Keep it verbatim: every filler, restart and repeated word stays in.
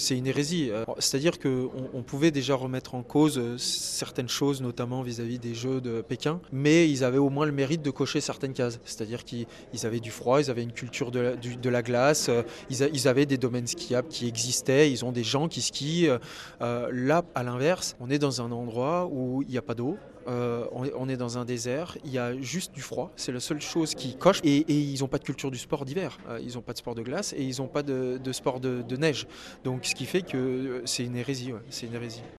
C'est une hérésie, c'est-à-dire qu'on pouvait déjà remettre en cause certaines choses, notamment vis-à-vis des Jeux de Pékin, mais ils avaient au moins le mérite de cocher certaines cases, c'est-à-dire qu'ils avaient du froid, ils avaient une culture de la, du, de la glace, ils, a, ils avaient des domaines skiables qui existaient, ils ont des gens qui skient. Euh, là, à l'inverse, on est dans un endroit où il n'y a pas d'eau, euh, on, on est dans un désert, il y a juste du froid, c'est la seule chose qui coche, et, et ils n'ont pas de culture du sport d'hiver, ils n'ont pas de sport de glace et ils n'ont pas de, de sport de, de neige. Donc, ce qui fait que c'est une hérésie, ouais, c'est une hérésie.